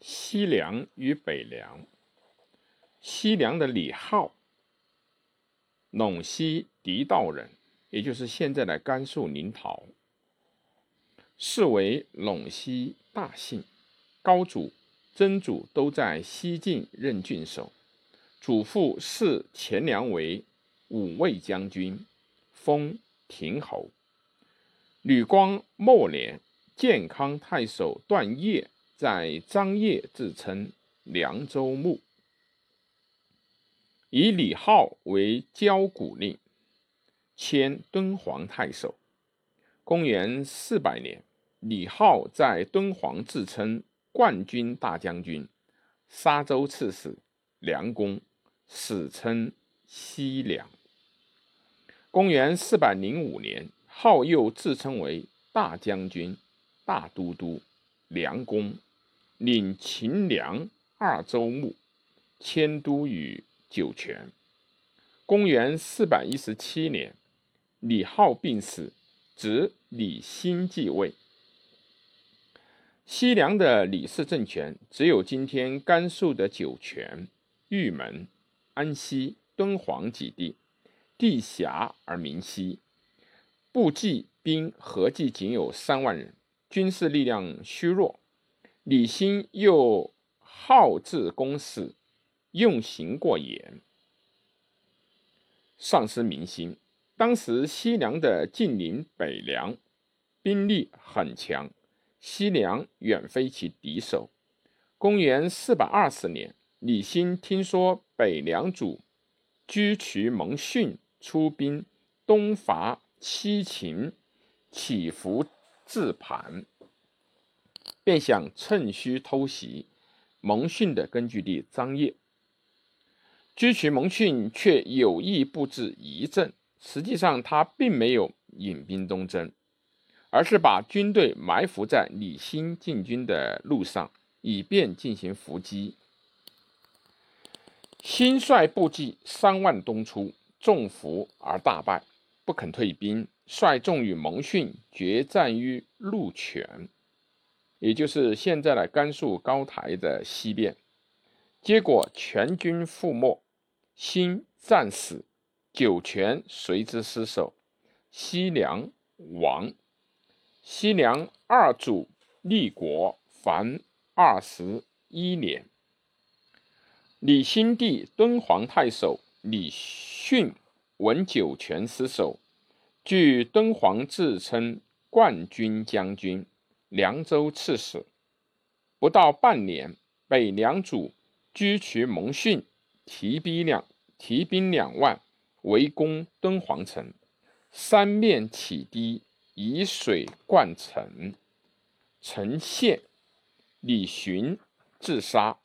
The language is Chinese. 西凉与北凉。西凉的李浩，陇西狄道人，也就是现在的甘肃临洮，是为陇西大姓。高祖、曾祖都在西晋任郡守，祖父是钱良为武卫将军，封亭侯。吕光末年，建康太守段业在张掖自称凉州牧，以李浩为交谷令，迁敦煌太守。公元400年，李浩在敦煌自称冠军大将军、沙州刺史、梁公，史称西凉。公元405年，浩又自称为大将军、大都督、梁公，领秦凉二州牧，迁都于酒泉。公元417年，李浩病死，子李欣继位。西凉的李氏政权只有今天甘肃的酒泉、玉门、安西、敦煌几地，地狭而民稀，部骑兵合计仅有3万人，军事力量虚弱。李欣又好自公私，用刑过严，丧失民心。当时西凉的近邻北凉兵力很强，西凉远非其敌手。公元420年，李欣听说北凉主沮渠蒙逊出兵东伐西秦，企图自盘，便想趁虚偷袭蒙逊的根据地张掖。沮渠蒙逊却有意布置疑阵，实际上他并没有引兵东征，而是把军队埋伏在李欣进军的路上，以便进行伏击。欣率部骑3万东出，中伏而大败，不肯退兵，率众与蒙逊决战于鹿泉，也就是现在的甘肃高台的西边。结果全军覆没，欣战死，酒泉随之失守，西凉亡。西凉二主立国凡21年，李欣帝敦煌太守李训闻酒泉失守，据敦煌自称冠军将军、凉州刺史。不到半年，北凉主沮渠蒙逊提兵2万围攻敦煌城，3面起堤，以水灌城，城陷，李寻自杀。